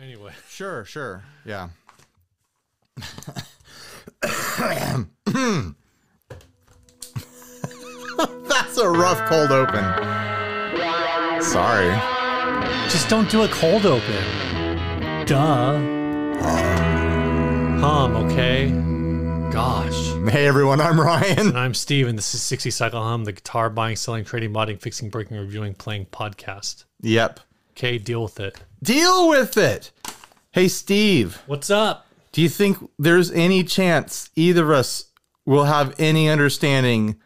anyway. Sure, sure. Yeah. That's a rough cold open. Sorry. Just don't do a cold open. Duh. Hum, okay? Gosh. Hey, everyone, I'm Ryan. And I'm Steve, and this is 60 Cycle Hum, the guitar buying, selling, trading, modding, fixing, breaking, reviewing, playing podcast. Yep. Okay, deal with it. Deal with it. Hey, Steve. What's up? Do you think there's any chance either of us will have any understanding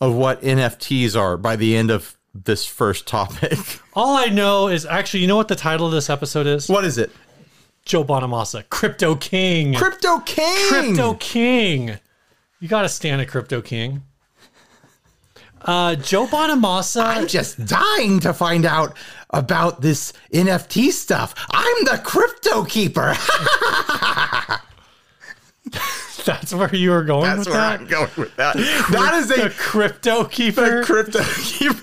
of what NFTs are by the end of this first topic? All I know is, actually, you know what the title of this episode is? What is it? Joe Bonamassa, Crypto King. Crypto King. Crypto King. You got to stand a Crypto King. Joe Bonamassa. I'm just dying to find out about this NFT stuff. I'm the crypto keeper. That's where you were going with that? That's where I'm going with that. That is a crypto keeper. The crypto keeper.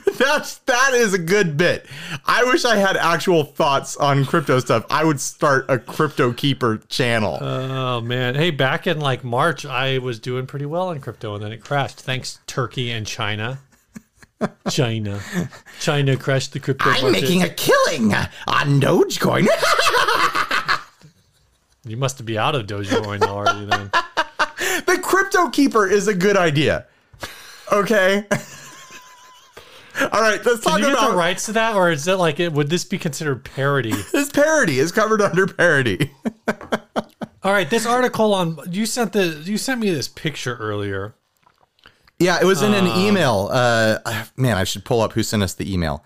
That is a good bit. I wish I had actual thoughts on crypto stuff. I would start a crypto keeper channel. Oh, man. Hey, back in like March, I was doing pretty well in crypto, and then it crashed. Thanks, Turkey and China. China crashed the crypto market. I'm making a killing on Dogecoin. You must be out of Dogecoin already then. The Crypto Keeper is a good idea. Okay. All right, let's talk about... Can you get the rights to that, or is it like, would this be considered parody? It's parody. It's covered under parody. All right, this article on... You sent me this picture earlier. Yeah, it was in an email. Man, I should pull up who sent us the email.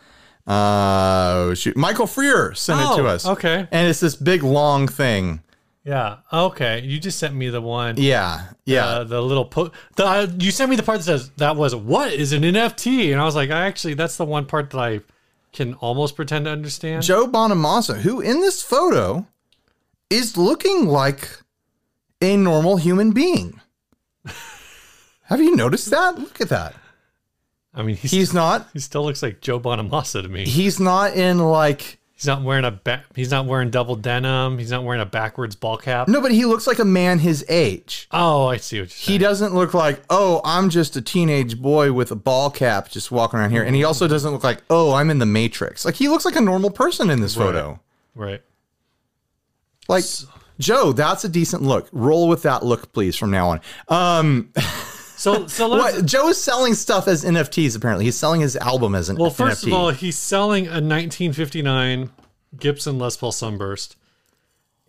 Shoot. Michael Freer sent it to us. Okay. And it's this big, long thing. Yeah. Okay. You just sent me the one. Yeah. Yeah. The little you sent me the part that says what is an NFT, and I was like, that's the one part that I can almost pretend to understand. Joe Bonamassa, who in this photo is looking like a normal human being. Have you noticed that? Look at that. I mean, he still looks like Joe Bonamassa to me. He's not in like. He's not wearing double denim. He's not wearing a backwards ball cap. No, but he looks like a man his age. Oh, I see what you're saying. He doesn't look like, oh, I'm just a teenage boy with a ball cap just walking around here. And he also doesn't look like, oh, I'm in the Matrix. Like, he looks like a normal person in this photo. Right. Like, Joe, that's a decent look. Roll with that look, please, from now on. Joe is selling stuff as NFTs, apparently. He's selling his album as an NFT. Well, first of all, he's selling a 1959 Gibson Les Paul Sunburst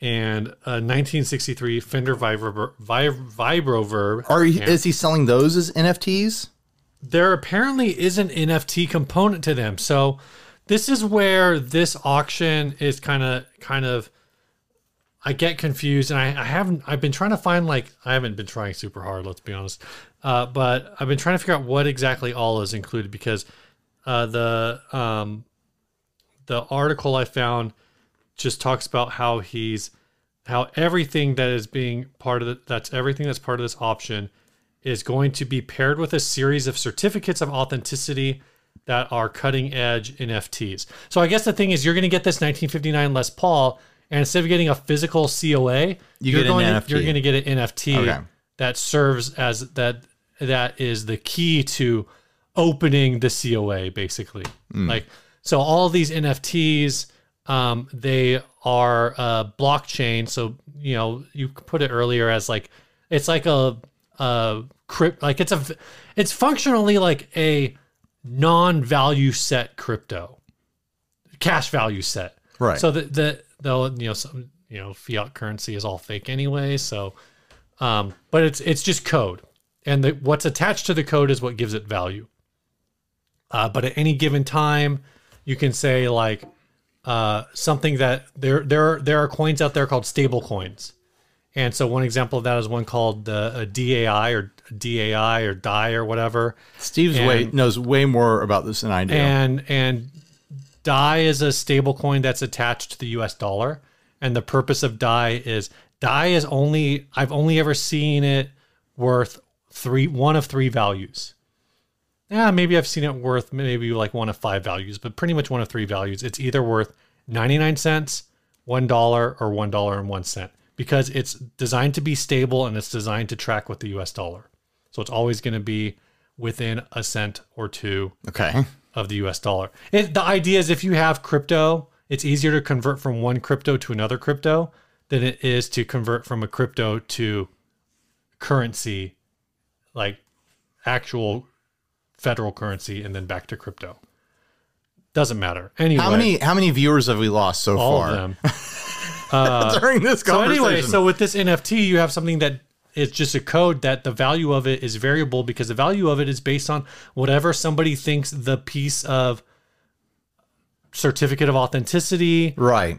and a 1963 Fender Vibroverb. Is he selling those as NFTs? There apparently is an NFT component to them. So this is where this auction is kind of I get confused, and I've been trying to find, like, I haven't been trying super hard, let's be honest. But I've been trying to figure out what exactly all is included, because the article I found just talks about how everything that is being part of everything that's part of this option is going to be paired with a series of certificates of authenticity that are cutting edge NFTs. So I guess the thing is, you're going to get this 1959 Les Paul, and instead of getting a physical COA, you're going to get an NFT that serves as that is the key to opening the COA, basically. Like, so all these NFTs, they are blockchain. So, you know, you put it earlier as like, it's like it's functionally like a non-value set crypto, cash value set. Right. So though, you know, fiat currency is all fake anyway. So, but it's just code, and what's attached to the code is what gives it value. But at any given time, you can say like something that there are coins out there called stable coins, and so one example of that is one called the DAI or DAI or whatever. Steve knows way more about this than I do. And DAI is a stable coin that's attached to the US dollar. And the purpose of DAI is only, I've only ever seen it worth one of three values. Yeah, maybe I've seen it worth maybe like one of five values, but pretty much one of three values. It's either worth 99 cents, $1 or $1.01 because it's designed to be stable and it's designed to track with the US dollar. So it's always going to be within a cent or two of the US dollar. The idea is if you have crypto, it's easier to convert from one crypto to another crypto than it is to convert from a crypto to currency, like actual federal currency, and then back to crypto. Doesn't matter. Anyway, how many viewers have we lost so far? All of them. During this conversation. So anyway, so with this NFT, you have something that is just a code that the value of it is variable because the value of it is based on whatever somebody thinks the piece of certificate of authenticity, right?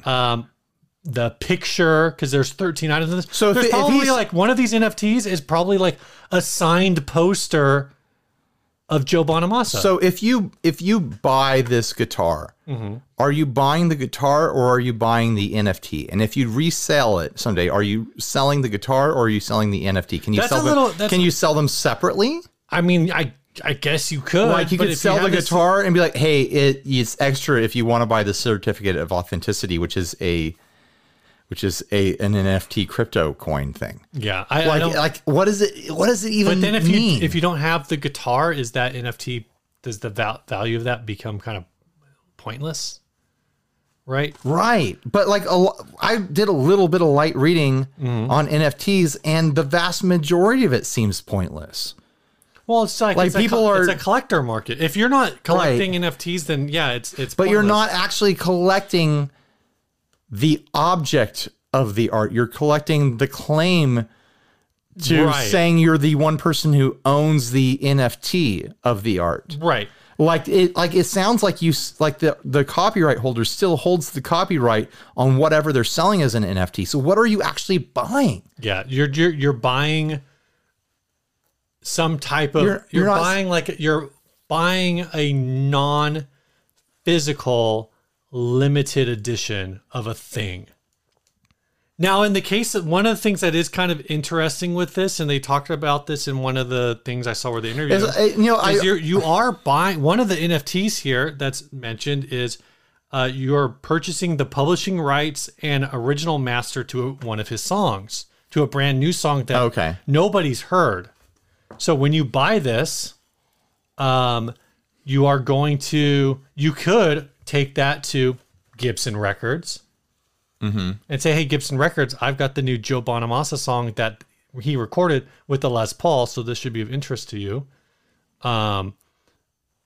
The picture, because there's 13 items in this. So there's probably like one of these NFTs is probably like a signed poster of Joe Bonamassa. So if you buy this guitar, are you buying the guitar or are you buying the NFT? And if you resell it someday, are you selling the guitar or are you selling the NFT? Can you sell them separately? I mean, I guess you could. Like you could sell the guitar and be like, hey, it's extra if you want to buy the certificate of authenticity, which is an NFT crypto coin thing. Yeah, I what is it? What does it even mean? But then if you don't have the guitar, is that NFT? Does the value of that become kind of pointless? Right. Right. But like I did a little bit of light reading on NFTs, and the vast majority of it seems pointless. Well, it's like it's a collector market. If you're not collecting NFTs, then yeah, it's. But pointless. You're not actually collecting the object of the art. You're collecting the claim to saying you're the one person who owns the NFT of the art. Right. Like it sounds like the copyright holder still holds the copyright on whatever they're selling as an NFT. So what are you actually buying? Yeah, you're buying some type of you're buying a non-physical limited edition of a thing. Now, in the case of one of the things that is kind of interesting with this, and they talked about this in one of the things I saw where they interviewed, you are buying one of the NFTs here that's mentioned is you're purchasing the publishing rights and original master to one of his songs, to a brand new song that nobody's heard. So when you buy this, you could take that to Gibson Records and say, hey, Gibson Records, I've got the new Joe Bonamassa song that he recorded with the Les Paul, so this should be of interest to you. And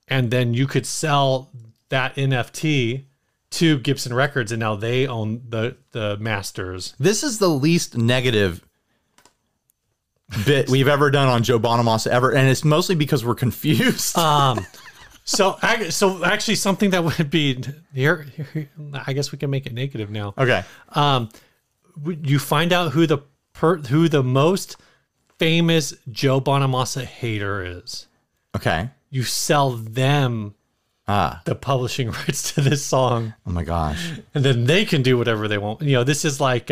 then you could sell that NFT to Gibson Records, and now they own the masters. This is the least negative bit we've ever done on Joe Bonamassa ever, and it's mostly because we're confused. So actually something that would be here, I guess we can make it negative now. Okay. You find out who the most famous Joe Bonamassa hater is. Okay. You sell them the publishing rights to this song. Oh my gosh. And then they can do whatever they want. You know, this is like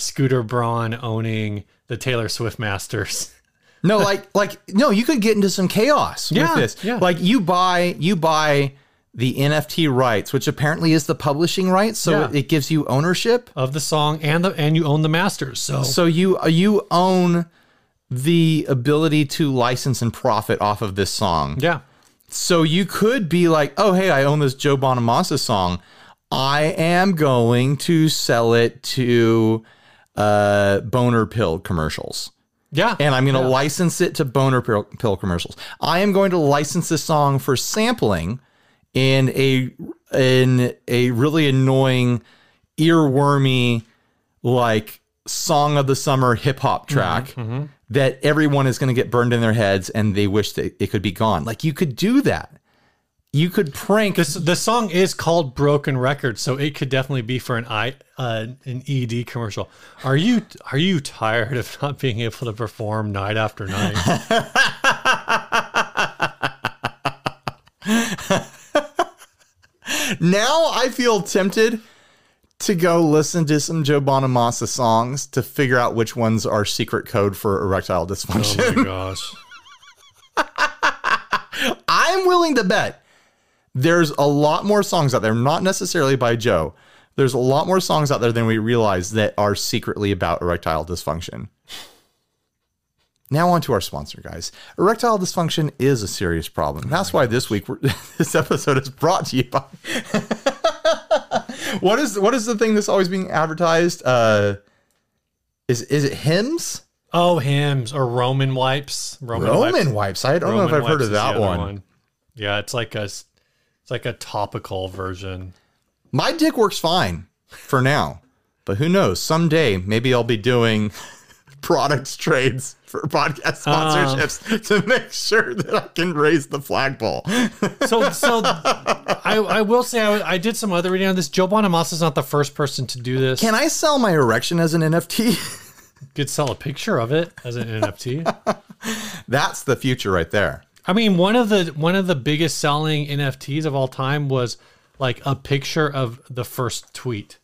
Scooter Braun owning the Taylor Swift masters. No, no, you could get into some chaos with this. Yeah. Like you buy the NFT rights, which apparently is the publishing rights, so it gives you ownership of the song and you own the masters. So you own the ability to license and profit off of this song. Yeah. So you could be like, "Oh, hey, I own this Joe Bonamassa song. I am going to sell it to Boner Pill commercials." Yeah. And I'm going to license it to Boner Pill commercials. I am going to license this song for sampling in a really annoying, earwormy, like song of the summer hip hop track that everyone is going to get burned in their heads and they wish that it could be gone. Like you could do that. You could prank. The song is called Broken Record, so it could definitely be for an ED commercial. Are you tired of not being able to perform night after night? Now I feel tempted to go listen to some Joe Bonamassa songs to figure out which ones are secret code for erectile dysfunction. Oh my gosh. I'm willing to bet there's a lot more songs out there, not necessarily by Joe, There's a lot more songs out there than we realize that are secretly about erectile dysfunction. Now on to our sponsor, guys. Erectile dysfunction is a serious problem. That's why this week, this episode is brought to you by... What is the thing that's always being advertised? Is it Hims? Oh, Hims or Roman wipes. Roman wipes. I don't know if I've heard of that one. Yeah, it's like a topical version. My dick works fine for now, but who knows? Someday, maybe I'll be doing products trades for podcast sponsorships to make sure that I can raise the flagpole. So I will say I did some other reading on this. Joe Bonamassa is not the first person to do this. Can I sell my erection as an NFT? You could sell a picture of it as an NFT. That's the future right there. I mean, one of the biggest selling NFTs of all time was like a picture of the first tweet.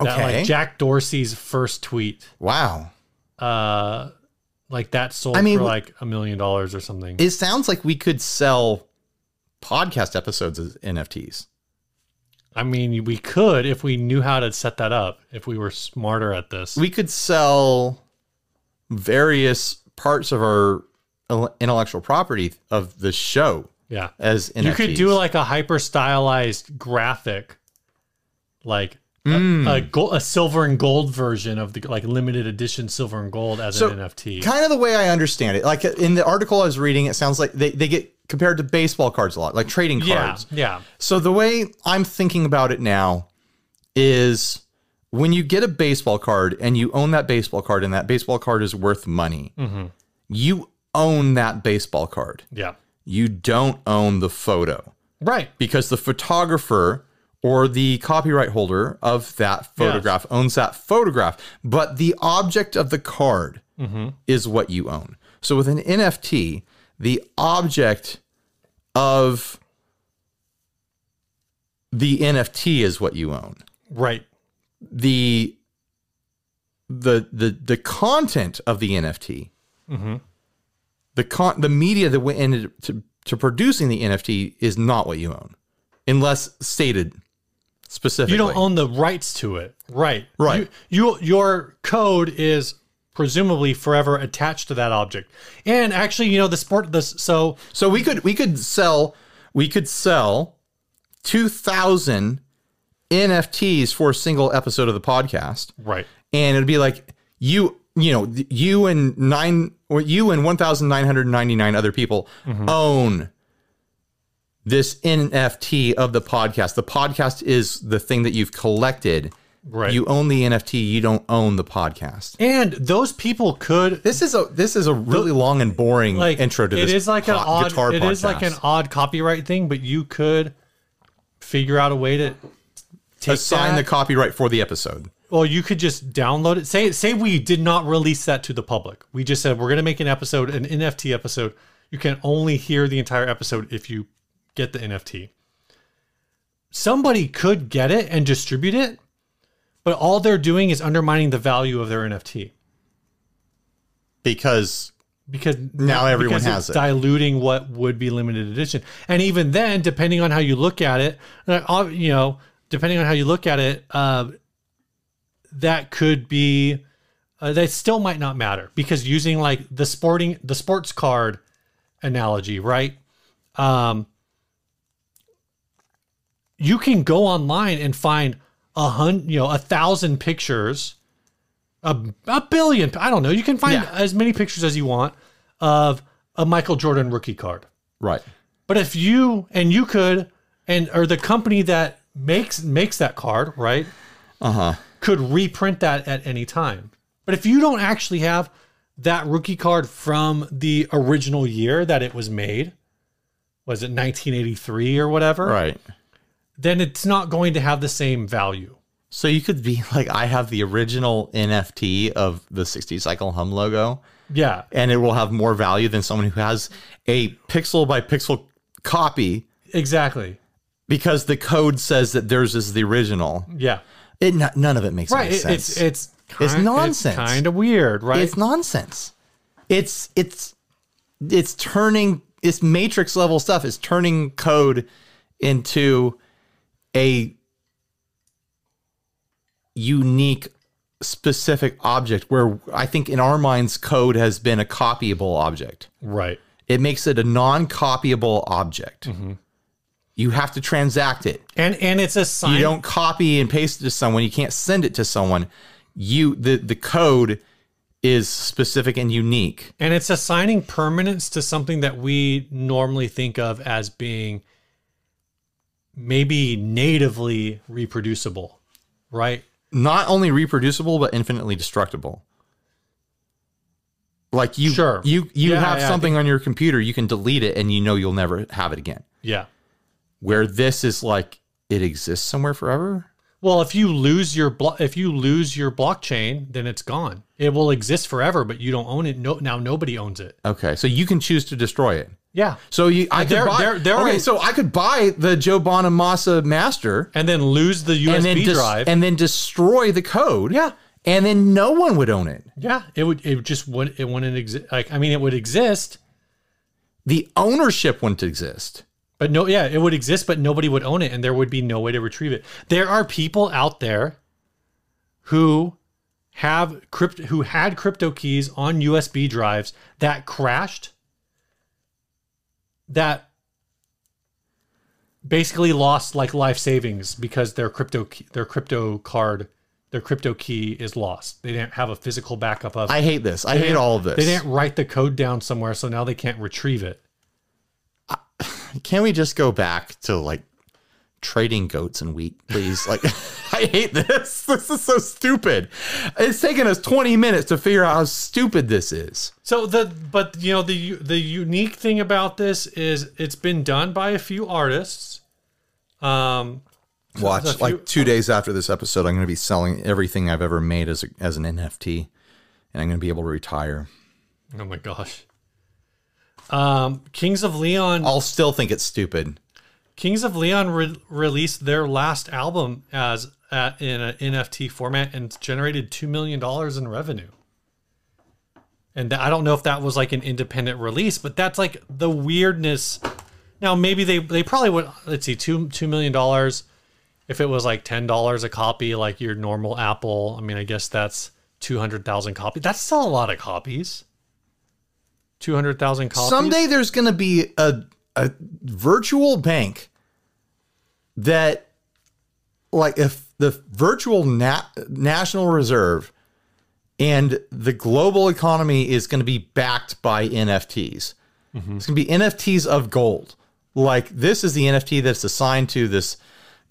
Okay. That, like Jack Dorsey's first tweet. Wow. Like that sold for like $1 million or something. It sounds like we could sell podcast episodes as NFTs. I mean, we could if we knew how to set that up, if we were smarter at this. We could sell various parts of our intellectual property of the show. Yeah. As NFTs. You could do like a hyper stylized graphic, like a silver and gold version of the like limited edition silver and gold as an NFT. Kind of the way I understand it. Like in the article I was reading, it sounds like they get compared to baseball cards a lot, like trading cards. Yeah. So the way I'm thinking about it now is when you get a baseball card and you own that baseball card and that baseball card is worth money, you own that baseball card. Yeah. You don't own the photo. Right. Because the photographer or the copyright holder of that photograph owns that photograph. But the object of the card is what you own. So with an NFT... the object of the NFT is what you own. Right. The content of the NFT, the media that went into producing the NFT is not what you own, unless stated specifically. You don't own the rights to it. Right. Right. Your code is presumably forever attached to that object. And actually, you know, so we could sell 2,000 NFTs for a single episode of the podcast. Right. And it'd be like you and 1,999 other people own this NFT of the podcast. The podcast is the thing that you've collected. Right. You own the NFT, you don't own the podcast. And those people could... This is a really long and boring intro to this guitar podcast. It is like an odd copyright thing, but you could figure out a way to assign the copyright for the episode. Well, you could just download it. Say we did not release that to the public. We just said, we're going to make an episode, an NFT episode. You can only hear the entire episode if you get the NFT. Somebody could get it and distribute it, but all they're doing is undermining the value of their NFT. Because now everyone has it. Diluting what would be limited edition. And even then, depending on how you look at it, that still might not matter, because using like the sports card analogy, right? You can go online and find 1,000 pictures, a billion. I don't know. You can find as many pictures as you want of a Michael Jordan rookie card. Right. But if the company that makes that card, right? Could reprint that at any time. But if you don't actually have that rookie card from the original year that it was made, was it 1983 or whatever? Right. Then it's not going to have the same value. So you could be like, I have the original NFT of the 60 Cycle Hum logo. Yeah. And it will have more value than someone who has a pixel by pixel copy. Exactly. Because the code says that theirs is the original. Yeah. None of it makes any sense. It's nonsense. It's kind of weird, right? It's nonsense. It's matrix level stuff. It's turning code into a unique, specific object, where I think in our minds code has been a copyable object. Right. It makes it a non-copyable object. Mm-hmm. You have to transact it. And it's a sign. You don't copy and paste it to someone. You can't send it to someone. The code is specific and unique. And it's assigning permanence to something that we normally think of as being maybe natively reproducible, right? Not only reproducible, but infinitely destructible. Like you have something on your computer, you can delete it and you know you'll never have it again. Yeah. Where this is like, it exists somewhere forever. Well, if you lose your blockchain, then it's gone. It will exist forever, but you don't own it. No, now nobody owns it. Okay, so you can choose to destroy it. Yeah. So I could buy the Joe Bonamassa master and then lose the USB drive and then destroy the code. Yeah. And then no one would own it. Yeah, it wouldn't exist. Like, I mean, it would exist. The ownership wouldn't exist. But no, yeah, it would exist, but nobody would own it, and there would be no way to retrieve it. There are people out there who had crypto keys on USB drives that crashed, that basically lost like life savings because their crypto key is lost. They didn't have a physical backup of it. I hate this. I hate all of this. They didn't write the code down somewhere, so now they can't retrieve it. Can we just go back to like trading goats and wheat, please? Like, I hate this. This is so stupid. It's taken us 20 minutes to figure out how stupid this is. So the unique thing about this is it's been done by a few artists. Watch, like 2 days after this episode, I'm going to be selling everything I've ever made as an NFT, and I'm going to be able to retire. Oh my gosh. Kings of Leon. I'll still think it's stupid. Kings of Leon released their last album in an NFT format and generated $2 million in revenue. And I don't know if that was like an independent release, but that's like the weirdness. Now, maybe they probably would, let's see, $2 million. If it was like $10 a copy, like your normal Apple, I mean, I guess that's 200,000 copies. That's still a lot of copies. 200,000 copies. Someday there's going to be a virtual bank that, like, if the virtual National Reserve and the global economy is going to be backed by NFTs. Mm-hmm. It's going to be NFTs of gold. Like, this is the NFT that's assigned to this,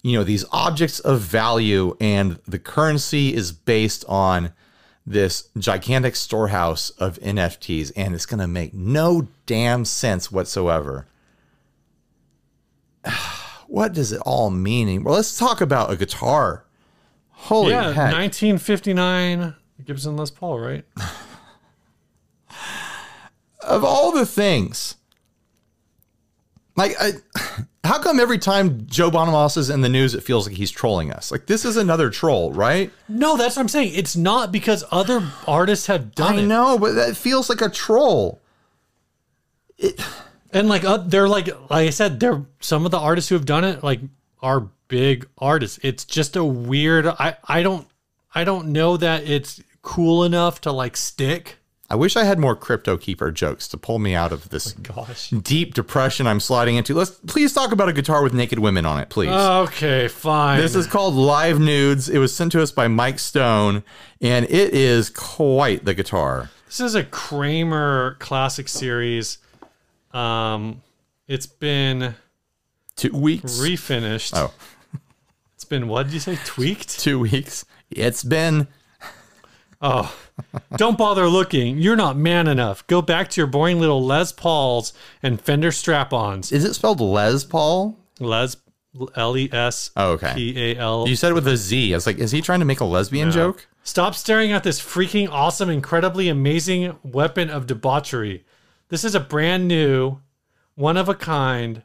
you know, these objects of value, and the currency is based on this gigantic storehouse of NFTs, and it's going to make no damn sense whatsoever. What does it all mean? Well, let's talk about a guitar. Holy heck. 1959 Gibson Les Paul, right? Of all the things, like, how come every time Joe Bonamassa is in the news, it feels like he's trolling us? Like, this is another troll, right? No, that's what I'm saying. It's not, because other artists have done it. I know, but that feels like a troll. And like, they're like I said, they're some of the artists who have done it, like, are big artists. It's just a weird. I don't know that it's cool enough to like stick. I wish I had more Crypto Keeper jokes to pull me out of this deep depression I'm sliding into. Let's please talk about a guitar with naked women on it, please. Okay, fine. This is called Live Nudes. It was sent to us by Mike Stone, and it is quite the guitar. This is a Kramer Classic Series. It's been 2 weeks refinished. Oh, it's been, what did you say? Tweaked? 2 weeks. It's been. Oh, don't bother looking. You're not man enough. Go back to your boring little Les Pauls and Fender strap-ons. Is it spelled Les Paul? Les, L-E-S-P-A-L. Okay. You said it with a Z. I was like, is he trying to make a lesbian joke? Stop staring at this freaking awesome, incredibly amazing weapon of debauchery. This is a brand new, one of the kind,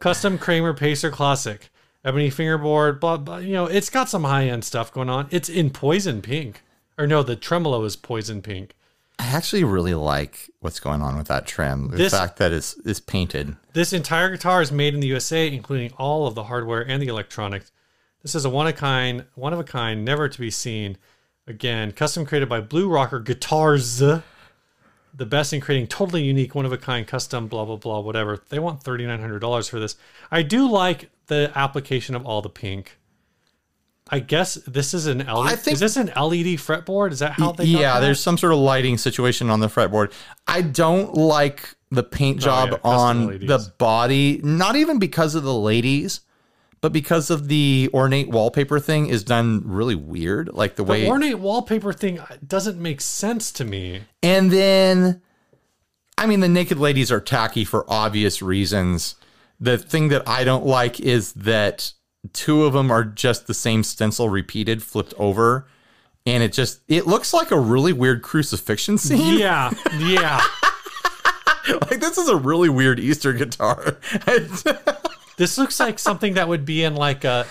custom Kramer Pacer Classic. Ebony fingerboard, blah, blah. You know, it's got some high-end stuff going on. It's in poison pink. Or no, the tremolo is poison pink. I actually really like what's going on with that trim. The fact that it's painted. This entire guitar is made in the USA, including all of the hardware and the electronics. This is a one of a kind, never to be seen again. Custom created by Blue Rocker Guitars. The best in creating totally unique, one of a kind, custom, blah, blah, blah, whatever. They want $3,900 for this. I do like the application of all the pink. I guess this is an LED. Is this an LED fretboard? Is that how they? Yeah, there's some sort of lighting situation on the fretboard. I don't like the paint job on the body. Not even because of the ladies, but because of the ornate wallpaper thing is done really weird. Like the way the ornate wallpaper thing doesn't make sense to me. And then, I mean, the naked ladies are tacky for obvious reasons. The thing that I don't like is that two of them are just the same stencil repeated, flipped over, and it looks like a really weird crucifixion scene. Yeah, yeah. Like, this is a really weird Easter guitar. This looks like something that would be in like I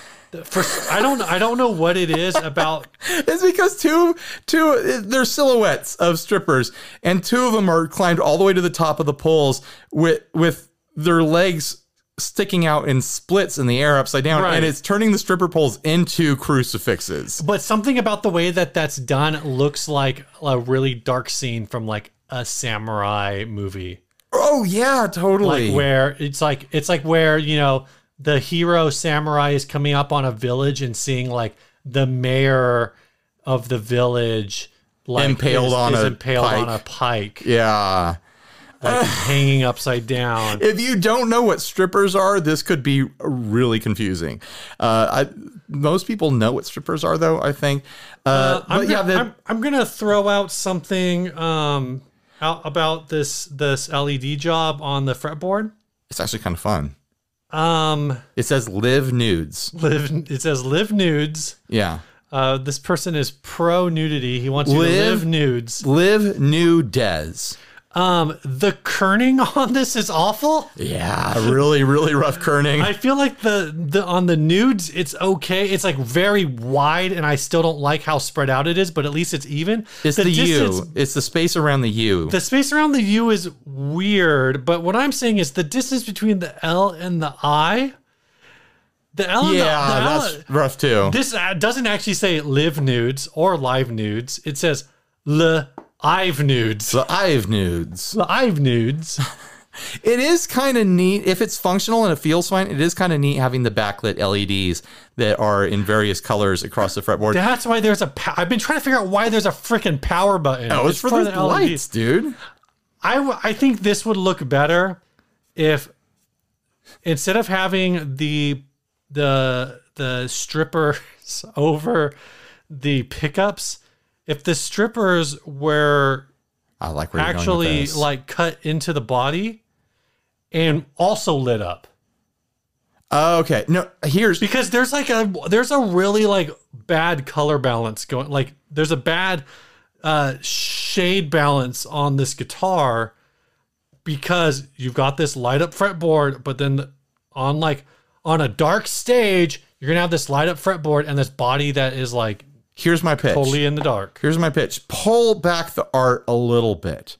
don't know what it is about. It's because two they're silhouettes of strippers, and two of them are climbed all the way to the top of the poles with their legs sticking out in splits in the air upside down, right. And it's turning the stripper poles into crucifixes. But something about the way that that's done looks like a really dark scene from like a samurai movie. Oh yeah, totally. Like where it's like where, you know, the hero samurai is coming up on a village and seeing like the mayor of the village like impaled on a pike. Yeah. Like hanging upside down. If you don't know what strippers are, this could be really confusing. Most people know what strippers are, though, I think. I'm going to throw out something about this LED job on the fretboard. It's actually kind of fun. It says Live Nudes. It says Live Nudes. Yeah. This person is pro-nudity. He wants you to live nudes. Live nudes. The kerning on this is awful. Yeah, really, really rough kerning. I feel like on the nudes, it's okay. It's like very wide, and I still don't like how spread out it is, but at least it's even. It's the U. It's the space around the U. The space around the U is weird, but what I'm saying is the distance between the L and the I. The L and the L, that's rough too. This doesn't actually say live nudes or live nudes. It says Live nudes. It is kind of neat. If it's functional and it feels fine, it is kind of neat having the backlit LEDs that are in various colors across the fretboard. That's why there's I've been trying to figure out why there's a freaking power button. Oh, it's for the lights, dude. I think this would look better if instead of having the strippers over the pickups, if the strippers were actually like cut into the body and also lit up. Okay. No, because there's like there's a really like bad color balance going, like there's a bad shade balance on this guitar because you've got this light up fretboard, but then on a dark stage, you're going to have this light up fretboard and this body that is like, here's my pitch. Totally in the dark. Here's my pitch. Pull back the art a little bit.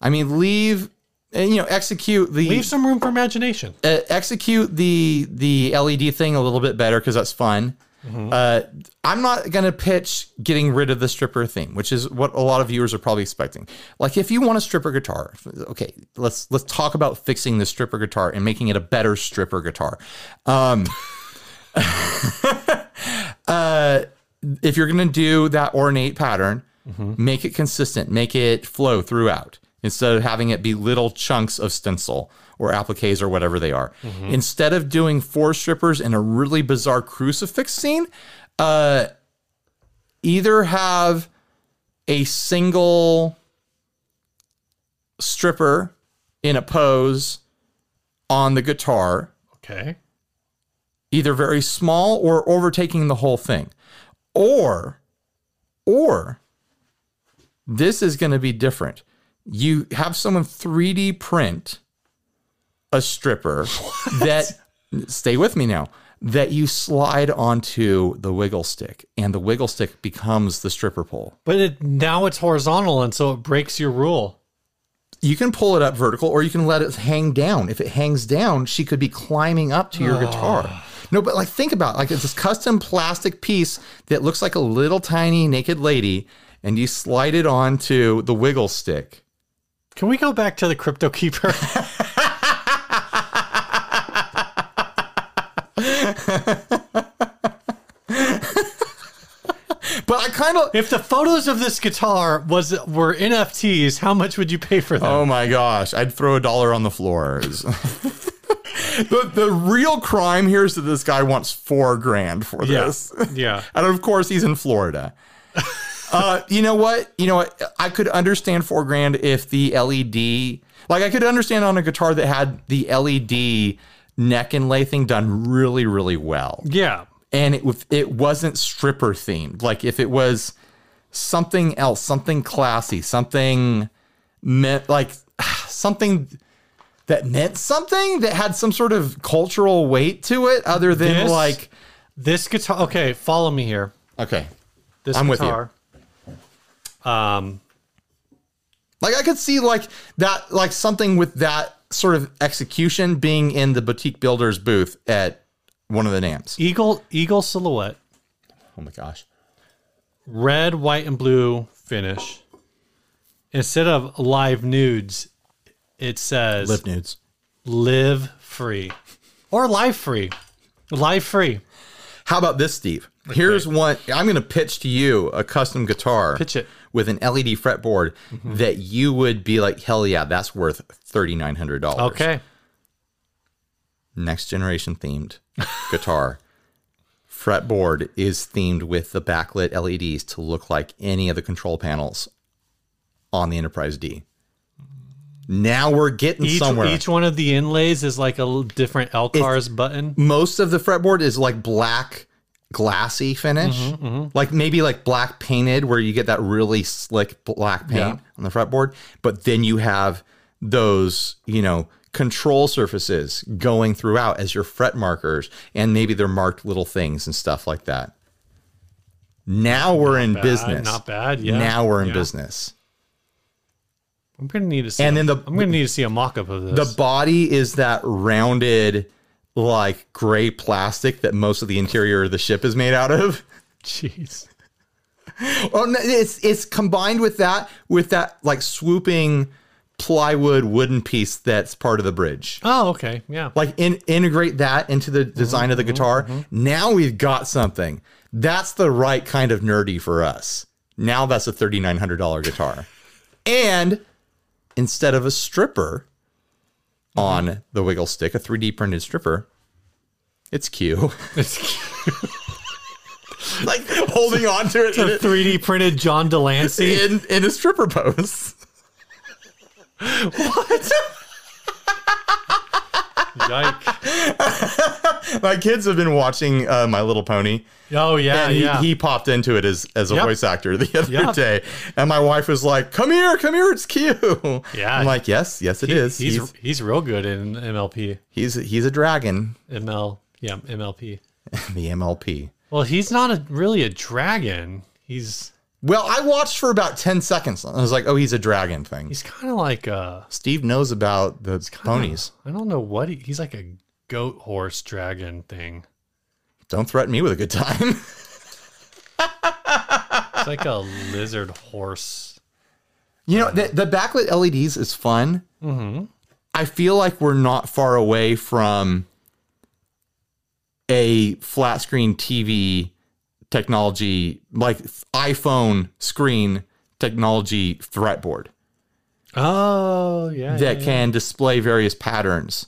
I mean, leave some room for imagination. Execute the LED thing a little bit better because that's fun. Mm-hmm. I'm not going to pitch getting rid of the stripper theme, which is what a lot of viewers are probably expecting. Like, if you want a stripper guitar, okay, let's talk about fixing the stripper guitar and making it a better stripper guitar. If you're going to do that ornate pattern, make it consistent, make it flow throughout instead of having it be little chunks of stencil or appliques or whatever they are. Mm-hmm. Instead of doing four strippers in a really bizarre crucifix scene, either have a single stripper in a pose on the guitar. Okay. Either very small or overtaking the whole thing. Or this is going to be different. You have someone 3D print a stripper that stay with me now, that you slide onto the wiggle stick, and the wiggle stick becomes the stripper pole. But now it's horizontal, and so it breaks your rule. You can pull it up vertical, or you can let it hang down. If it hangs down, she could be climbing up to your guitar. No, but like, think about it. Like, it's this custom plastic piece that looks like a little tiny naked lady, and you slide it onto the wiggle stick. Can we go back to the Crypto Keeper? But I kind of... If the photos of this guitar were NFTs, how much would you pay for them? Oh my gosh, I'd throw $1 on the floor. The real crime here is that this guy wants $4,000 for this. Yeah. And of course, he's in Florida. You know what? I could understand $4,000 if the LED... Like, I could understand on a guitar that had the LED neck inlay thing done really, really well. Yeah. And it wasn't stripper themed. Like, if it was something else, something classy, something meant, like, something that meant something, that had some sort of cultural weight to it, other than this, like this guitar. Okay, follow me here. Okay, this I'm guitar. With you. Like, I could see like that, like something with that sort of execution being in the Boutique Builders booth at one of the NAMs. Eagle silhouette. Oh my gosh. Red, white, and blue finish. Instead of Live Nudes, it says Live Nudes. Live Free. Or Live Free. Live Free. How about this, Steve? Okay. Here's one. I'm going to pitch to you a custom guitar. Pitch it. With an LED fretboard that you would be like, hell yeah, that's worth $3,900. Okay. Next generation themed guitar. Fretboard is themed with the backlit LEDs to look like any of the control panels on the Enterprise D. Now we're getting somewhere. Each one of the inlays is like a different LCARS button. Most of the fretboard is like black glassy finish. Like maybe like black painted, where you get that really slick black paint on the fretboard. But then you have those, you know, control surfaces going throughout as your fret markers, and maybe they're marked little things and stuff like that. Now we're in business. Not bad. Yeah. Now we're in business. I'm gonna need to see. And then I'm gonna need to see a mock-up of this. The body is that rounded, like gray plastic that most of the interior of the ship is made out of. Jeez. Oh, no, it's combined with that like swooping plywood wooden piece that's part of the bridge. Oh, okay. Yeah. Like integrate that into the design of the guitar. Now we've got something. That's the right kind of nerdy for us. Now that's a $3,900 guitar. And instead of a stripper on the wiggle stick, a 3D printed stripper, it's Q. It's Q. Like holding on to it. It's a 3D printed John Delancey in a stripper pose. What? Yike. My kids have been watching My Little Pony. Oh, yeah, and he popped into it as a voice actor the other day. And my wife was like, come here, it's Q. Yeah. I'm like, yes, it is. He's real good in MLP. He's a dragon. MLP. The MLP. Well, he's not really a dragon. Well, I watched for about 10 seconds. I was like, oh, he's a dragon thing. He's kind of like a... Steve knows about the ponies. I don't know what he's like, a goat horse dragon thing. Don't threaten me with a good time. It's like a lizard horse. You know, the backlit LEDs is fun. I feel like we're not far away from a flat screen TV technology, like iPhone screen technology fretboard. Oh, yeah. That can display various patterns.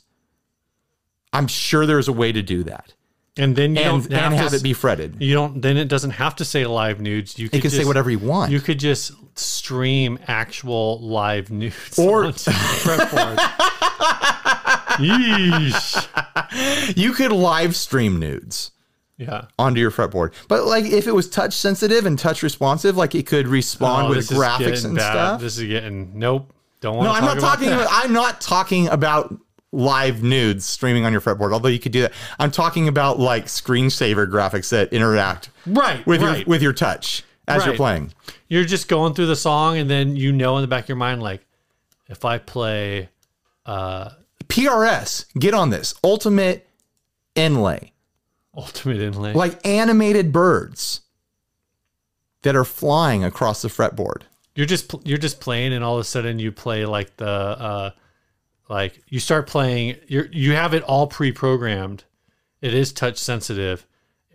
I'm sure there's a way to do that. And then have it be fretted. Then it doesn't have to say Live Nudes. You can say whatever you want. You could just stream actual live nudes or fretboard. Yeesh. You could live stream nudes. Yeah, onto your fretboard. But like, if it was touch sensitive and touch responsive, like it could respond with graphics and stuff. This is getting... Nope. Don't want to talk about that. I'm not talking about live nudes streaming on your fretboard, although you could do that. I'm talking about like screensaver graphics that interact with your touch as you're playing. You're just going through the song, and then you know in the back of your mind, like, if I play... PRS, get on this. Ultimate Inlay. Ultimate Inlay. Like animated birds that are flying across the fretboard. You're just playing, and all of a sudden you play like the... like you start playing, you have it all pre-programmed. It is touch sensitive.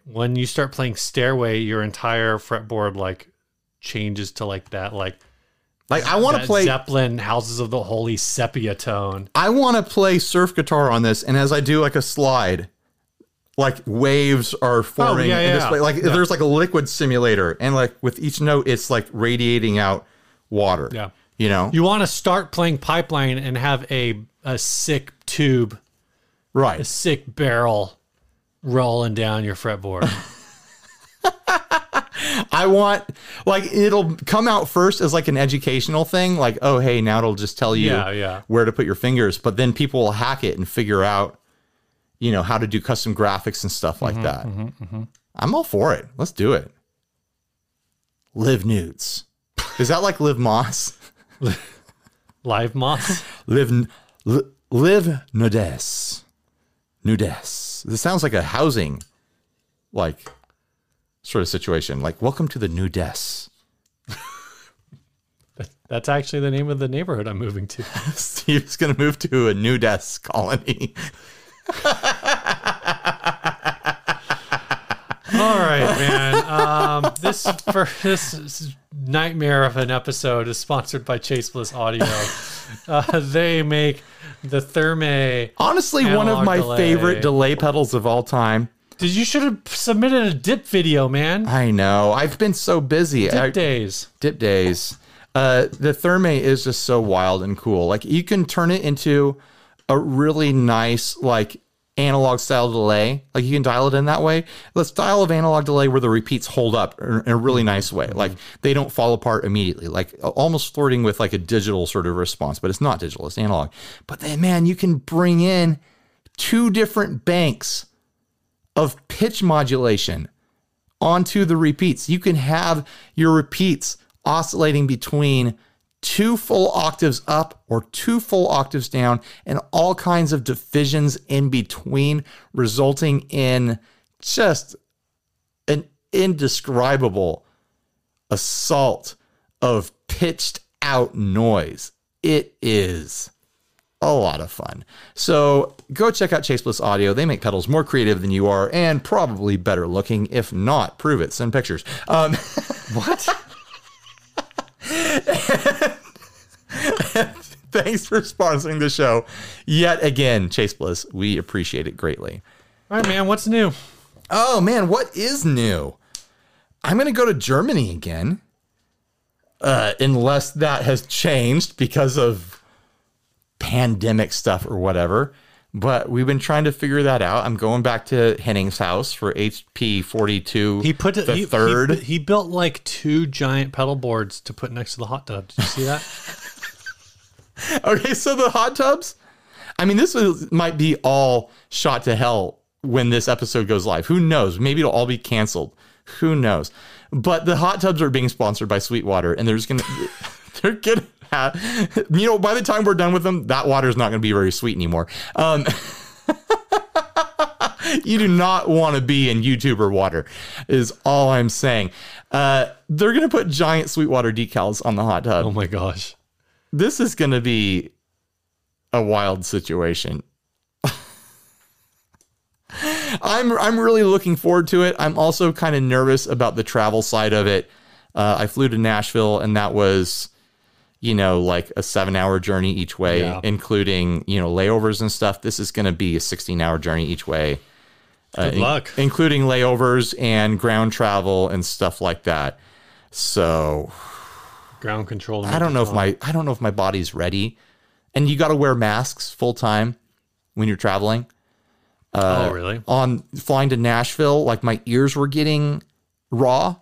When you start playing Stairway, your entire fretboard like changes to like that, like I want to play Zeppelin Houses of the Holy sepia tone. I want to play surf guitar on this, and as I do like a slide, like waves are forming. Oh, yeah, yeah. There's like a liquid simulator, and like with each note, it's like radiating out water. Yeah. You know, you want to start playing Pipeline and have a sick tube, right? A sick barrel rolling down your fretboard. I want, like, it'll come out first as like an educational thing, like, oh, hey, now it'll just tell you where to put your fingers. But then people will hack it and figure out, you know, how to do custom graphics and stuff like that. Mm-hmm, mm-hmm. I'm all for it. Let's do it. Live Nudes. Is that like Live Moss? Live Moss? Live Nudes. Nudes. This sounds like a housing, like, sort of situation. Like, welcome to the Nudes. That's actually the name of the neighborhood I'm moving to. Steve's going to move to a Nudes colony. All right, man. This nightmare of an episode is sponsored by Chase Bliss Audio. They make the Thermae. Honestly, one of my favorite delay pedals of all time. You should have submitted a dip video, man. I know. I've been so busy. Dip days. The Thermae is just so wild and cool. Like, you can turn it into a really nice, like, analog style delay. Like, you can dial it in that way. The style of analog delay where the repeats hold up in a really nice way. Like, they don't fall apart immediately. Like, almost flirting with like a digital sort of response, but it's not digital, it's analog. But then, man, you can bring in two different banks of pitch modulation onto the repeats. You can have your repeats oscillating between two full octaves up or two full octaves down, and all kinds of divisions in between, resulting in just an indescribable assault of pitched out noise. It is a lot of fun. So go check out Chase Bliss Audio. They make pedals more creative than you are, and probably better looking. If not, prove it. Send pictures. What? And thanks for sponsoring the show yet again, Chase Bliss. We appreciate it greatly. All right, man, what's new? Oh, man, what is new? I'm going to go to Germany again, unless that has changed because of pandemic stuff or whatever. But we've been trying to figure that out. I'm going back to Henning's house for HP 42. He built like two giant pedal boards to put next to the hot tub. Did you see that? Okay, so the hot tubs. I mean, might be all shot to hell when this episode goes live. Who knows? Maybe it'll all be canceled. Who knows? But the hot tubs are being sponsored by Sweetwater, and they're gonna. You know, by the time we're done with them, that water is not going to be very sweet anymore. You do not want to be in YouTuber water, is all I'm saying. They're going to put giant Sweetwater decals on the hot tub. Oh my gosh. This is going to be a wild situation. I'm really looking forward to it. I'm also kind of nervous about the travel side of it. I flew to Nashville, and that was... you know, like a 7-hour journey each way, including, you know, layovers and stuff. This is going to be a 16-hour journey each way. Good luck. Including layovers and ground travel and stuff like that. So ground control. I don't know if my body's ready, and you got to wear masks full time when you're traveling. Oh, really? On flying to Nashville, like my ears were getting raw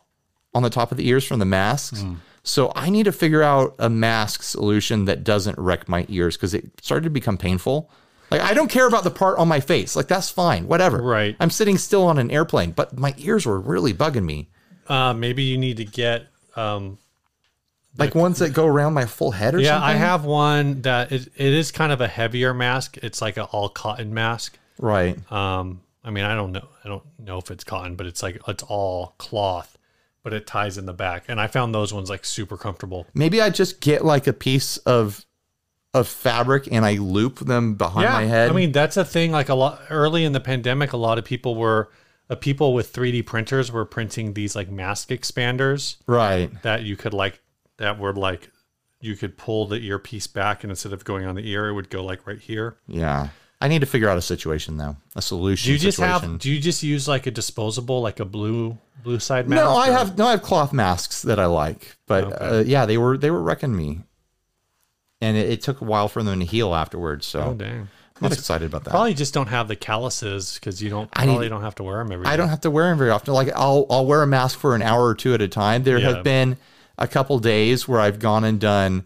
on the top of the ears from the masks. Mm. So I need to figure out a mask solution that doesn't wreck my ears, because it started to become painful. Like, I don't care about the part on my face. Like, that's fine. Whatever. Right. I'm sitting still on an airplane, but my ears were really bugging me. Maybe you need to get... like ones that go around my full head or something? Yeah, I have one that it is kind of a heavier mask. It's like an all-cotton mask. Right. I mean, I don't know if it's cotton, but it's like it's all cloth, but it ties in the back. And I found those ones like super comfortable. Maybe I just get like a piece of fabric and I loop them behind my head. I mean, that's a thing. Like a lot early in the pandemic, a lot of people were... people with 3D printers were printing these like mask expanders, right? That you could like, that were like, you could pull the earpiece back, and instead of going on the ear, it would go like right here. Yeah, I need to figure out a situation though, a solution. Do you just use like a disposable, like a blue side mask? No, I have cloth masks that I like, but okay. Yeah, they were wrecking me, and it took a while for them to heal afterwards. So. Oh dang. I'm not excited about that. Probably just don't have the calluses because you don't have to wear them every day. I don't have to wear them very often. Like I'll wear a mask for an hour or two at a time. There have been a couple days where I've gone and done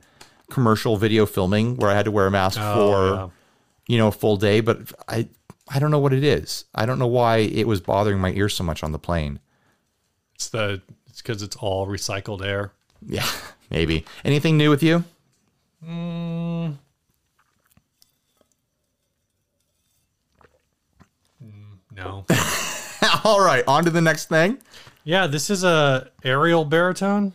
commercial video filming where I had to wear a mask for a full day. But I don't know what it is. I don't know why it was bothering my ears so much on the plane. It's because it's all recycled air. Yeah, maybe. Anything new with you? No. All right, on to the next thing. Yeah, this is a Ariel baritone.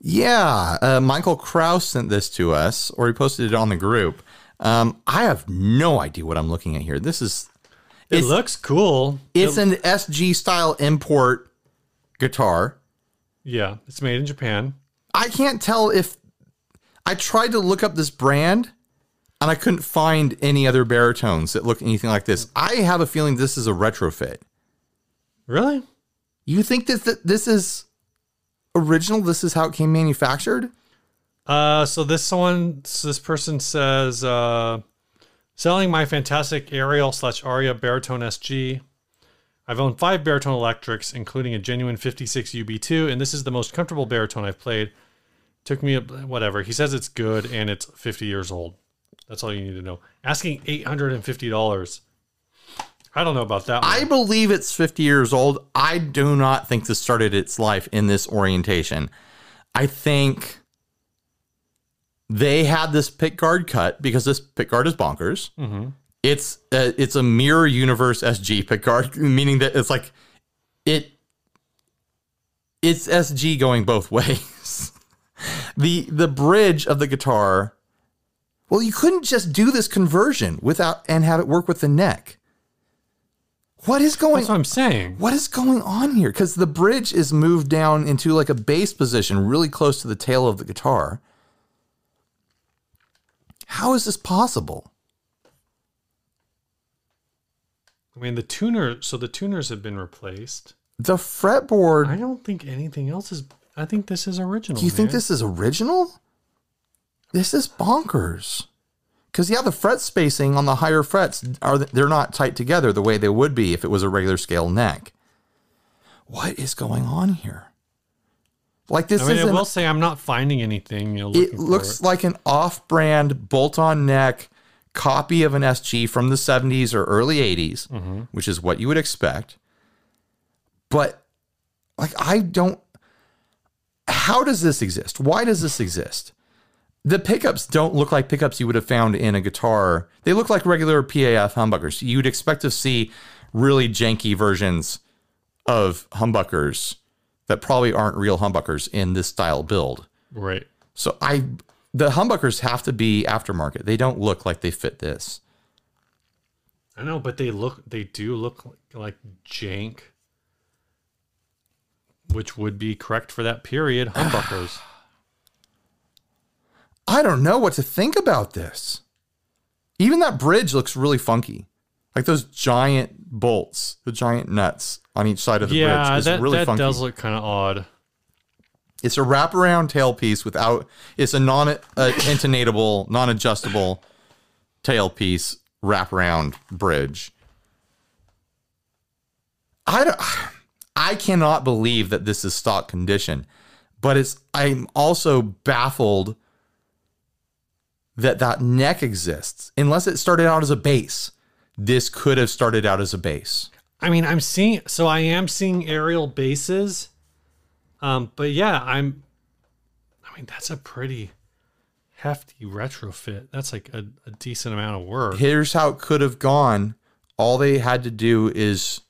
Yeah, Michael Krause sent this to us, or he posted it on the group. I have no idea what I'm looking at here. This is... It looks cool. It's an SG-style import guitar. Yeah, it's made in Japan. I can't tell if... I tried to look up this brand... and I couldn't find any other baritones that look anything like this. I have a feeling this is a retrofit. Really? You think that this is original? This is how it came manufactured? So this person says, selling my fantastic Ariel / Aria baritone SG. I've owned 5 baritone electrics, including a genuine 56 UB2, and this is the most comfortable baritone I've played. Took me, whatever. He says it's good, and it's 50 years old. That's all you need to know. Asking $850. I don't know about that one. I believe it's 50 years old. I do not think this started its life in this orientation. I think they had this pickguard cut because this pickguard is bonkers. Mm-hmm. It's a mirror universe SG pickguard, meaning that it's like it's SG going both ways. The bridge of the guitar. Well, you couldn't just do this conversion and have it work with the neck. That's what I'm saying. What is going on here? Because the bridge is moved down into like a bass position really close to the tail of the guitar. How is this possible? I mean, the tuners have been replaced. The fretboard. I don't think anything else is. I think this is original. Do you think this is original? This is bonkers. Because, yeah, the fret spacing on the higher frets, they're not tight together the way they would be if it was a regular scale neck. What is going on here? Like this I will say I'm not finding anything. It looks like an off-brand bolt-on neck copy of an SG from the 70s or early 80s, mm-hmm. which is what you would expect. But, how does this exist? Why does this exist? The pickups don't look like pickups you would have found in a guitar. They look like regular PAF humbuckers. You'd expect to see really janky versions of humbuckers that probably aren't real humbuckers in this style build. Right. So the humbuckers have to be aftermarket. They don't look like they fit this. I know, but they do look like jank, which would be correct for that period, humbuckers. I don't know what to think about this. Even that bridge looks really funky. Like those giant bolts, the giant nuts on each side of the bridge is really funky. Yeah, that does look kind of odd. It's a wraparound tailpiece it's a non-intonatable, non-adjustable tailpiece wraparound bridge. I cannot believe that this is stock condition, but I'm also baffled that that neck exists, unless it started out as a bass. This could have started out as a bass. I mean, I'm seeing, so I am seeing Ariel basses. But yeah, I mean, that's a pretty hefty retrofit. That's like a decent amount of work. Here's how it could have gone. All they had to do is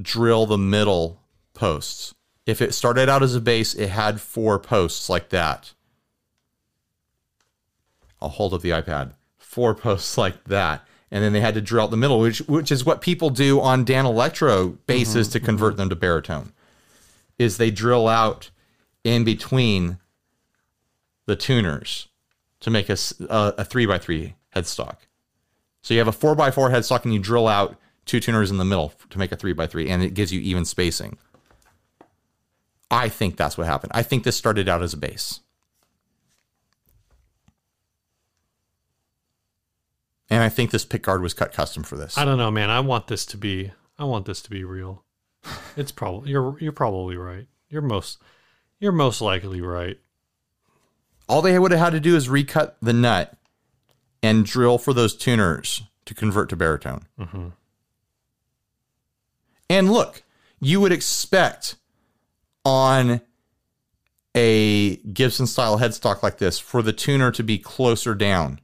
drill the middle posts. If it started out as a bass, it had 4 posts like that. I'll hold up the iPad. 4 posts like that. And then they had to drill out the middle, which is what people do on Dan Electro basses to convert them to baritone. Is they drill out in between the tuners to make a 3x3 headstock. So you have a 4x4 headstock and you drill out 2 tuners in the middle to make a 3x3, and it gives you even spacing. I think that's what happened. I think this started out as a bass. And I think this pickguard was cut custom for this. I don't know, man. I want this to be real. It's probably you're probably right. You're most likely right. All they would have had to do is recut the nut and drill for those tuners to convert to baritone. Mm-hmm. And look, you would expect on a Gibson style headstock like this for the tuner to be closer down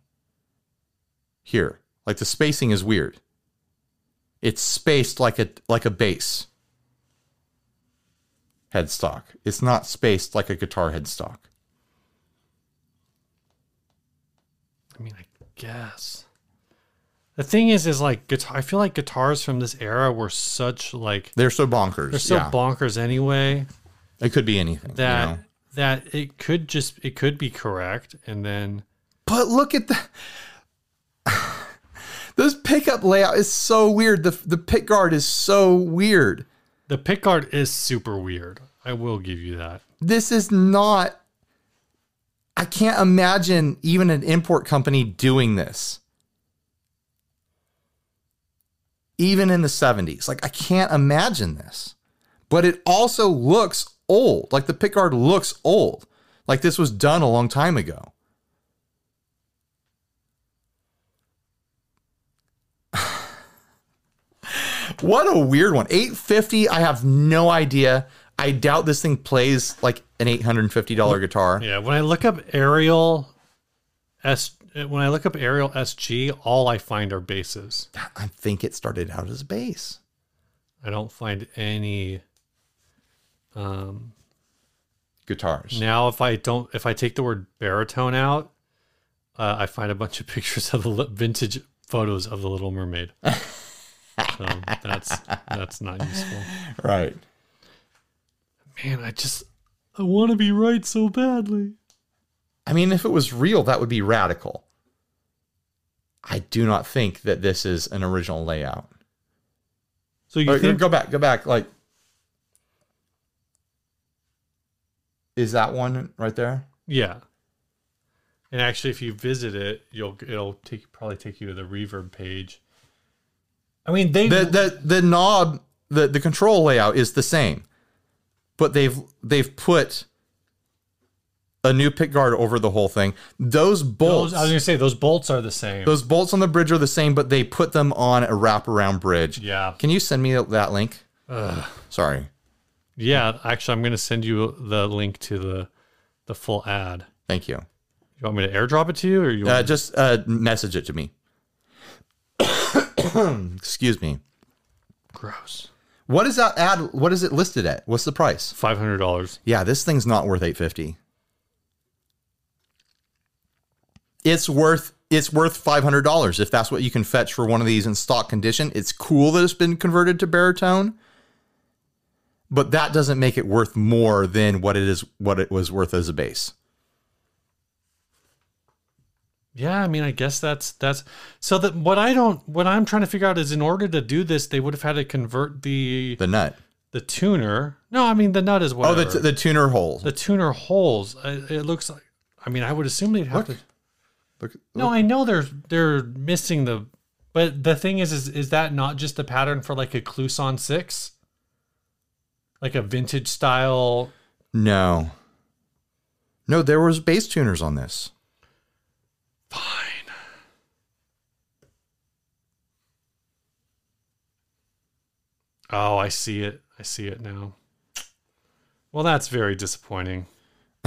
here. Like the spacing is weird. It's spaced like a bass headstock. It's not spaced like a guitar headstock. I mean, I guess. The thing is like guitar. I feel like guitars from this era were such like they're so bonkers. They're so bonkers anyway. It could be anything that you know? That it could be correct, and then. But look at that. This pickup layout is so weird. The pickguard is so weird. The pickguard is super weird. I will give you that. This is not. I can't imagine even an import company doing this. Even in the 70s. Like, I can't imagine this. But it also looks old. Like, the pickguard looks old. Like, this was done a long time ago. What a weird one. $850, I have no idea. I doubt this thing plays, like, an $850 guitar. Yeah, when I look up Ariel SG, all I find are basses. I think it started out as a bass. I don't find any guitars. Now, if I take the word baritone out, I find a bunch of pictures of the vintage photos of the Little Mermaid. So that's not useful, right? Man, I want to be right so badly. I mean, if it was real, that would be radical. I do not think that this is an original layout. So you think... Go back. Like, is that one right there? Yeah. And actually, if you visit it, it'll probably take you to the reverb page. I mean, the knob, the control layout is the same, but they've put a new pickguard over the whole thing. Those bolts... I was going to say, those bolts are the same. Those bolts on the bridge are the same, but they put them on a wraparound bridge. Yeah. Can you send me that link? Sorry. Yeah, actually, I'm going to send you the link to the full ad. Thank you. You want me to airdrop it to you? Or you want just message it to me. Excuse me. Gross. What is that ad? What is it listed at? What's the price? $500. Yeah, this thing's not worth $850. It's worth $500 if that's what you can fetch for one of these in stock condition. It's cool that it's been converted to baritone, but that doesn't make it worth more than what it was worth as a bass. Yeah, I mean, I guess that's so that what I'm trying to figure out is, in order to do this, they would have had to convert the nut. The tuner. No, I mean, the nut is whatever. Oh, the tuner holes. The tuner holes. It looks like, I mean, I would assume they'd have to. Look. No, I know they're missing the, but the thing is that not just the pattern for like a Cluson 6? Like a vintage style? No. No, there was bass tuners on this. Fine. Oh, I see it. I see it now. Well, that's very disappointing.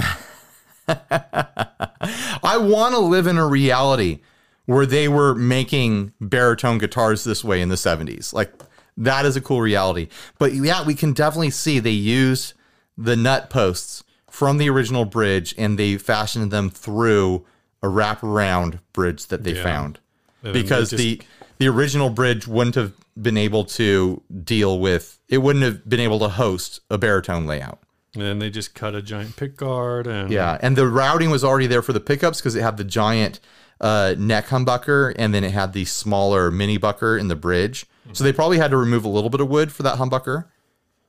I want to live in a reality where they were making baritone guitars this way in the 70s. Like, that is a cool reality. But yeah, we can definitely see they used the nut posts from the original bridge and they fashioned them through a wraparound bridge that they found. And because the original bridge wouldn't have been able to deal with, it wouldn't have been able to host a baritone layout. And then they just cut a giant pick guard. And yeah, and the routing was already there for the pickups because it had the giant neck humbucker and then it had the smaller mini bucker in the bridge. Mm-hmm. So they probably had to remove a little bit of wood for that humbucker.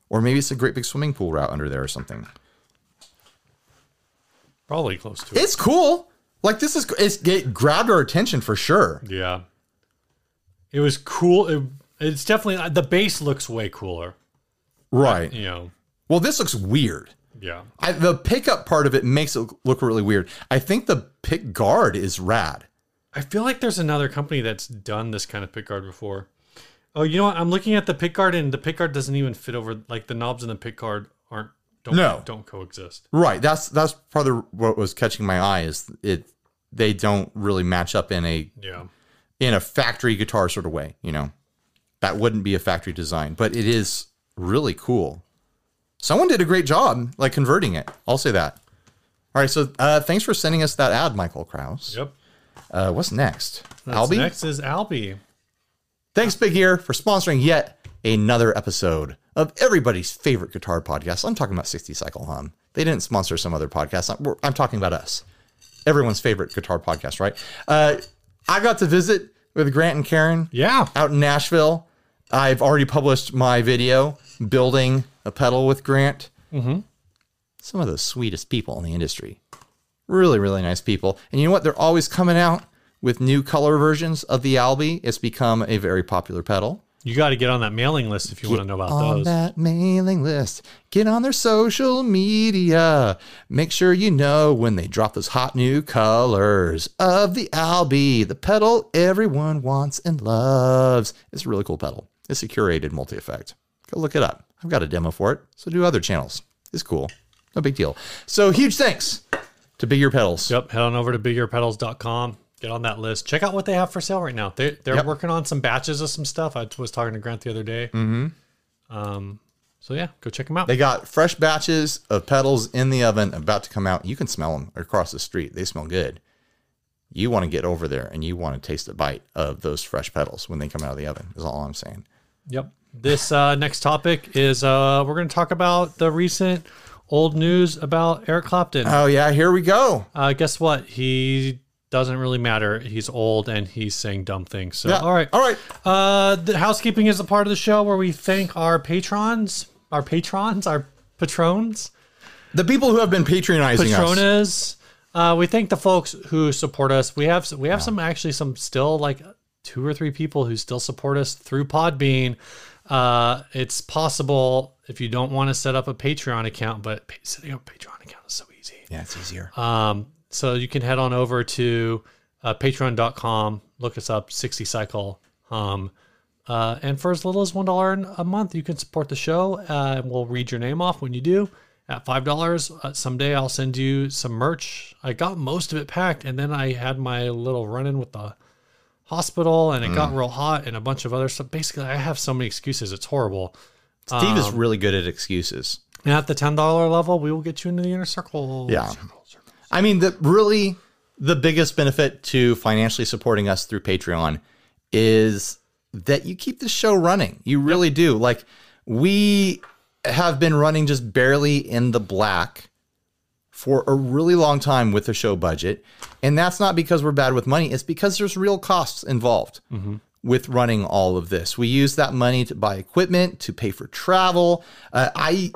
Or maybe it's a great big swimming pool route under there or something. Probably close to it. It's cool. Like, this is, it grabbed our attention for sure. Yeah. It was cool. It's definitely, the bass looks way cooler. Right. You know. Well, this looks weird. Yeah. The pickup part of it makes it look really weird. I think the pick guard is rad. I feel like there's another company that's done this kind of pick guard before. Oh, you know what? I'm looking at the pick guard and the pick guard doesn't even fit over, like the knobs and the pick guard aren't, don't coexist. Right. That's part of what was catching my eye is they don't really match up in a factory guitar sort of way, you know. That wouldn't be a factory design, but it is really cool. Someone did a great job, like, converting it. I'll say that. All right, so thanks for sending us that ad, Michael Krause. Yep. What's next? Albi? Next is Albi. Thanks, Big Ear, for sponsoring yet another episode of everybody's favorite guitar podcast. I'm talking about 60 Cycle Hum. They didn't sponsor some other podcast. I'm talking about us. Everyone's favorite guitar podcast, right? I got to visit with Grant and Karen. Yeah. Out in Nashville. I've already published my video building a pedal with Grant. Mm-hmm. Some of the sweetest people in the industry. Really, really nice people. And you know what? They're always coming out with new color versions of the Albi. It's become a very popular pedal. You got to get on that mailing list if you want to know about those. Get on that mailing list. Get on their social media. Make sure you know when they drop those hot new colors of the Albi, the pedal everyone wants and loves. It's a really cool pedal. It's a curated multi-effect. Go look it up. I've got a demo for it, so do other channels. It's cool. No big deal. So huge thanks to Big Ear Pedals. Yep, head on over to bigearpedals.com. Get on that list. Check out what they have for sale right now. They're working on some batches of some stuff. I was talking to Grant the other day. Mm-hmm. So yeah, go check them out. They got fresh batches of pedals in the oven about to come out. You can smell them across the street. They smell good. You want to get over there and you want to taste a bite of those fresh pedals when they come out of the oven is all I'm saying. Yep. This next topic is we're going to talk about the recent old news about Eric Clapton. Oh yeah, here we go. Guess what? He doesn't really matter. He's old and he's saying dumb things. So, yeah. All right. All right. The housekeeping is a part of the show where we thank our patrons, the people who have been patronizing us. We thank the folks who support us. We have some still like 2 or 3 people who still support us through Podbean. It's possible if you don't want to set up a Patreon account, but setting up a Patreon account is so easy. Yeah, it's easier. So you can head on over to patreon.com, look us up, 60 Cycle Hum. And for as little as $1 a month, you can support the show. And we'll read your name off when you do. At $5, someday I'll send you some merch. I got most of it packed, and then I had my little run-in with the hospital, and it got real hot and a bunch of other stuff. Basically, I have so many excuses. It's horrible. Steve is really good at excuses. And at the $10 level, we will get you into the inner circle. Yeah. I mean, the biggest benefit to financially supporting us through Patreon is that you keep the show running. You really do. Like, we have been running just barely in the black for a really long time with the show budget. And that's not because we're bad with money. It's because there's real costs involved with running all of this. We use that money to buy equipment, to pay for travel. I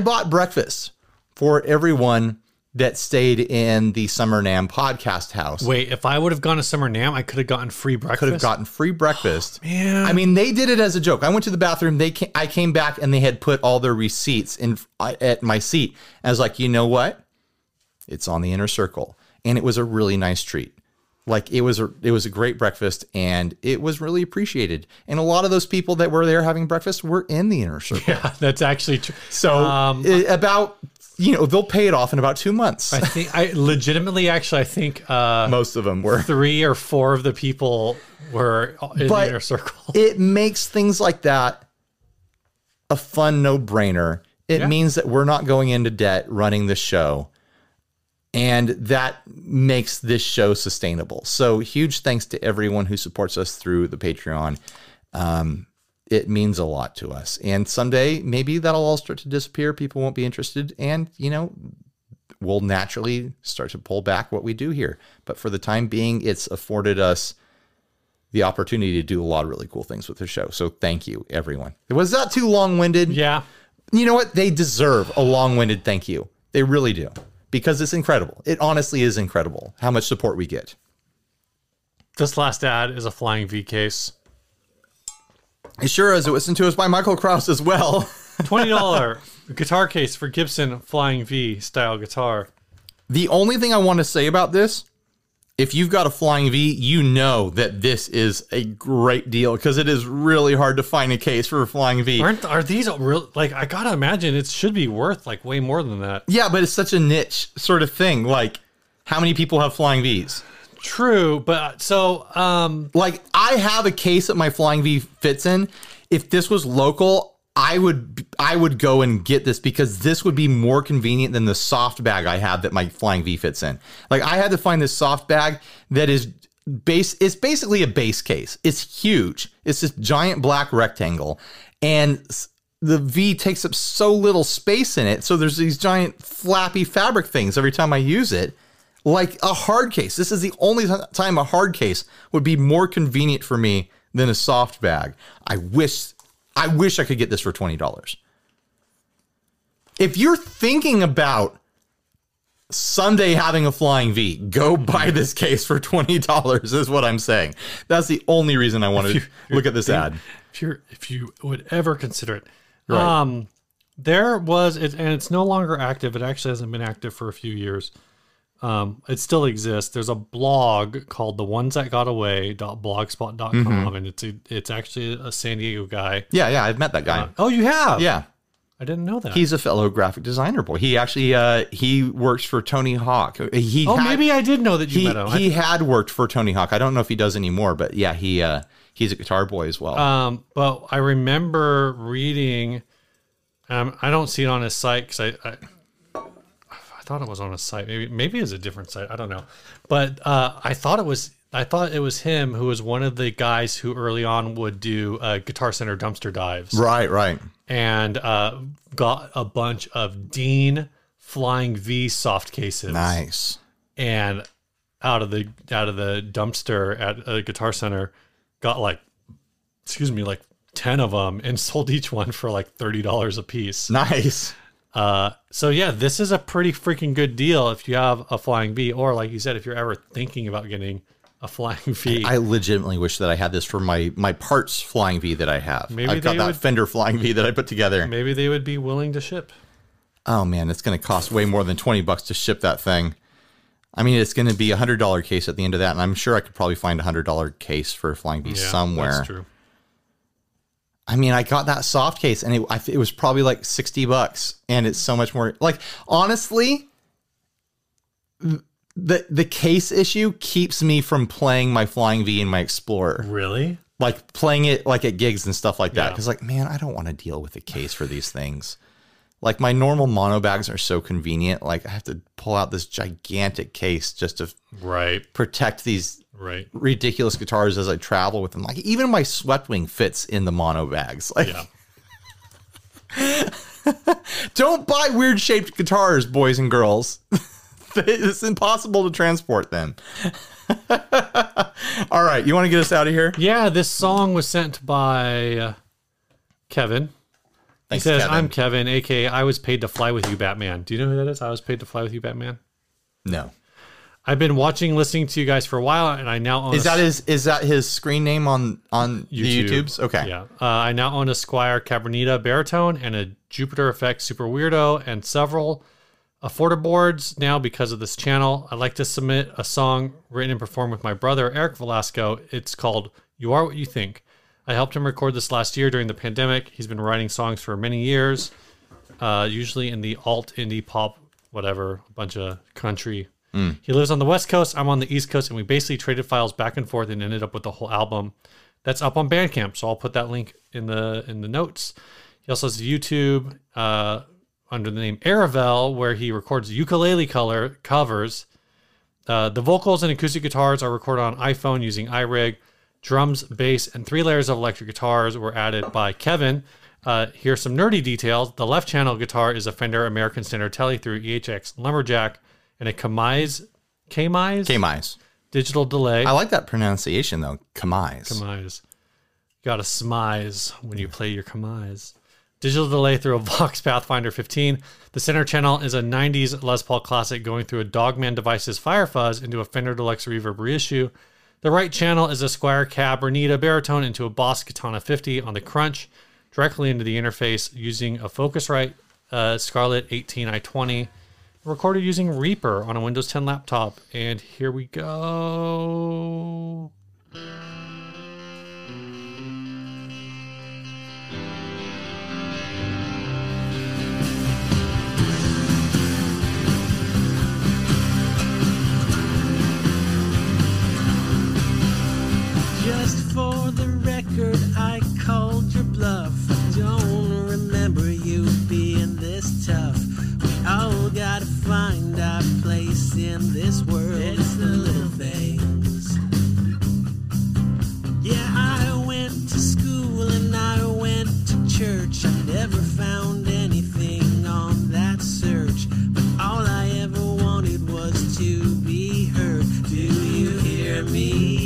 bought breakfast for everyone that stayed in the SummerNAM podcast house. Wait, if I would have gone to SummerNAM, I could have gotten free breakfast. Oh, man. I mean, they did it as a joke. I went to the bathroom. I came back and they had put all their receipts in at my seat. And I was like, you know what? It's on the inner circle. And it was a really nice treat. Like, it was a great breakfast, and it was really appreciated. And a lot of those people that were there having breakfast were in the inner circle. Yeah, that's actually true. So they'll pay it off in about 2 months. I think I think most of them were. 3 or 4 of the people were in the inner circle. It makes things like that a fun no-brainer. It means that we're not going into debt running the show. And that makes this show sustainable. So huge thanks to everyone who supports us through the Patreon. It means a lot to us. And someday, maybe that'll all start to disappear. People won't be interested. And, we'll naturally start to pull back what we do here. But for the time being, it's afforded us the opportunity to do a lot of really cool things with the show. So thank you, everyone. It was not too long-winded. Yeah. You know what? They deserve a long-winded thank you. They really do. Because it's incredible. It honestly is incredible how much support we get. This last ad is a Flying V case. It sure is. It was sent to us by Michael Krause as well. $20 guitar case for Gibson Flying V style guitar. The only thing I want to say about this, if you've got a Flying V, you know that this is a great deal because it is really hard to find a case for a Flying V. Are these real? Like, I gotta imagine it should be worth like way more than that. Yeah, but it's such a niche sort of thing. Like, how many people have Flying Vs? True, but so I have a case that my Flying V fits in. If this was local, I would go and get this because this would be more convenient than the soft bag I have that my Flying V fits in. Like, I had to find this soft bag that is base. It's basically a base case. It's huge. It's this giant black rectangle, and the V takes up so little space in it. So there's these giant flappy fabric things every time I use it. Like a hard case. This is the only time a hard case would be more convenient for me than a soft bag. I wish I could get this for $20. If you're thinking about someday having a Flying V, go buy this case for $20 is what I'm saying. That's the only reason I wanted to look at this ad. If you would ever consider it. Right. There was, and it's no longer active. It actually hasn't been active for a few years. It still exists. There's a blog called theonesthatgotaway.blogspot.com, and it's actually a San Diego guy. Yeah, I've met that guy. Oh, you have? Yeah. I didn't know that. He's a fellow graphic designer boy. He actually, he works for Tony Hawk. Maybe I did know that you met him. He had worked for Tony Hawk. I don't know if he does anymore, but yeah, he's a guitar boy as well. But I remember reading, I don't see it on his site because I thought it was on a site. Maybe it's a different site. I don't know. But I thought it was him who was one of the guys who early on would do Guitar Center dumpster dives. Right. And got a bunch of Dean Flying V soft cases. Nice. And out of the dumpster at a Guitar Center, got like 10 of them and sold each one for like $30 a piece. Nice. So yeah, this is a pretty freaking good deal if you have a Flying V, or like you said, if you're ever thinking about getting a Flying V. I legitimately wish that I had this for my parts Flying V that I have. I've got that Fender Flying V that I put together. Maybe they would be willing to ship. Oh man, it's going to cost way more than $20 to ship that thing. I mean, it's going to be $100 case at the end of that. And I'm sure I could probably find $100 case for a Flying V somewhere. That's true. I mean, I got that soft case and it was probably like $60, and it's so much more. Like, honestly, the case issue keeps me from playing my Flying V and my Explorer. Really? Like playing it like at gigs and stuff like that. Because like, man, I don't want to deal with a case for these things. Like my normal mono bags are so convenient. Like I have to pull out this gigantic case just to protect these ridiculous guitars as I travel with them. Like even my Sweatwing fits in the mono bags. Like, don't buy weird shaped guitars, boys and girls. It's impossible to transport them. All right. You want to get us out of here? Yeah. This song was sent by Kevin. He says, Kevin. I'm Kevin, a.k.a. I was paid to fly with you, Batman. Do you know who that is? I was paid to fly with you, Batman. No. I've been watching, listening to you guys for a while, and I now own... Is that his screen name on the YouTubes? Okay. Yeah. I now own a Squire Cabronita Baritone and a Jupiter Effect Super Weirdo and several Affordable boards now because of this channel. I'd like to submit a song written and performed with my brother, Eric Velasco. It's called You Are What You Think. I helped him record this last year during the pandemic. He's been writing songs for many years, usually in the alt, indie, pop, whatever, a bunch of country. He lives on the West Coast. I'm on the East Coast, and we basically traded files back and forth and ended up with the whole album. That's up on Bandcamp, so I'll put that link in the notes. He also has YouTube under the name Aravel, where he records ukulele covers. The vocals and acoustic guitars are recorded on iPhone using iRig. Drums, bass, and 3 layers of electric guitars were added by Kevin. Here's some nerdy details. The left channel guitar is a Fender American Standard Tele through EHX Lumberjack and a Kamize digital delay. I like that pronunciation, though. Kamize. You got to smize when you play your Kamize. Digital delay through a Vox Pathfinder 15. The center channel is a 90s Les Paul classic going through a Dogman Devices Fire Fuzz into a Fender Deluxe Reverb reissue. The right channel is a Squire Cabronita Baritone into a Boss Katana 50 on the crunch, directly into the interface using a Focusrite Scarlett 18i20, recorded using Reaper on a Windows 10 laptop. And here we go. Just for the record, I called your bluff. I don't remember you being this tough. We all gotta find our place in this world. It's the little things. Yeah, I went to school and I went to church. I never found anything on that search. But all I ever wanted was to be heard. Do you hear me?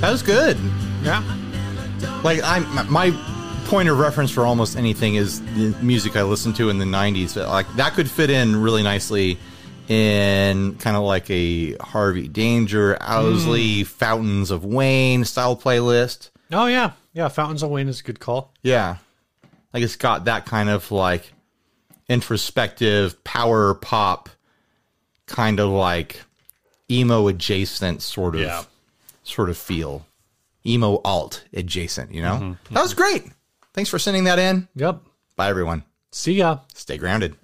That was good. Yeah. Like, my point of reference for almost anything is the music I listened to in the 90s. Like, that could fit in really nicely in kind of like a Harvey Danger, Owsley, Fountains of Wayne style playlist. Oh, yeah. Yeah, Fountains of Wayne is a good call. Yeah. Like, it's got that kind of, like, introspective power pop kind of, like, emo adjacent sort of feel. Emo alt adjacent, you know? That was great. Thanks for sending that in. Yep. Bye, everyone. See ya. Stay grounded.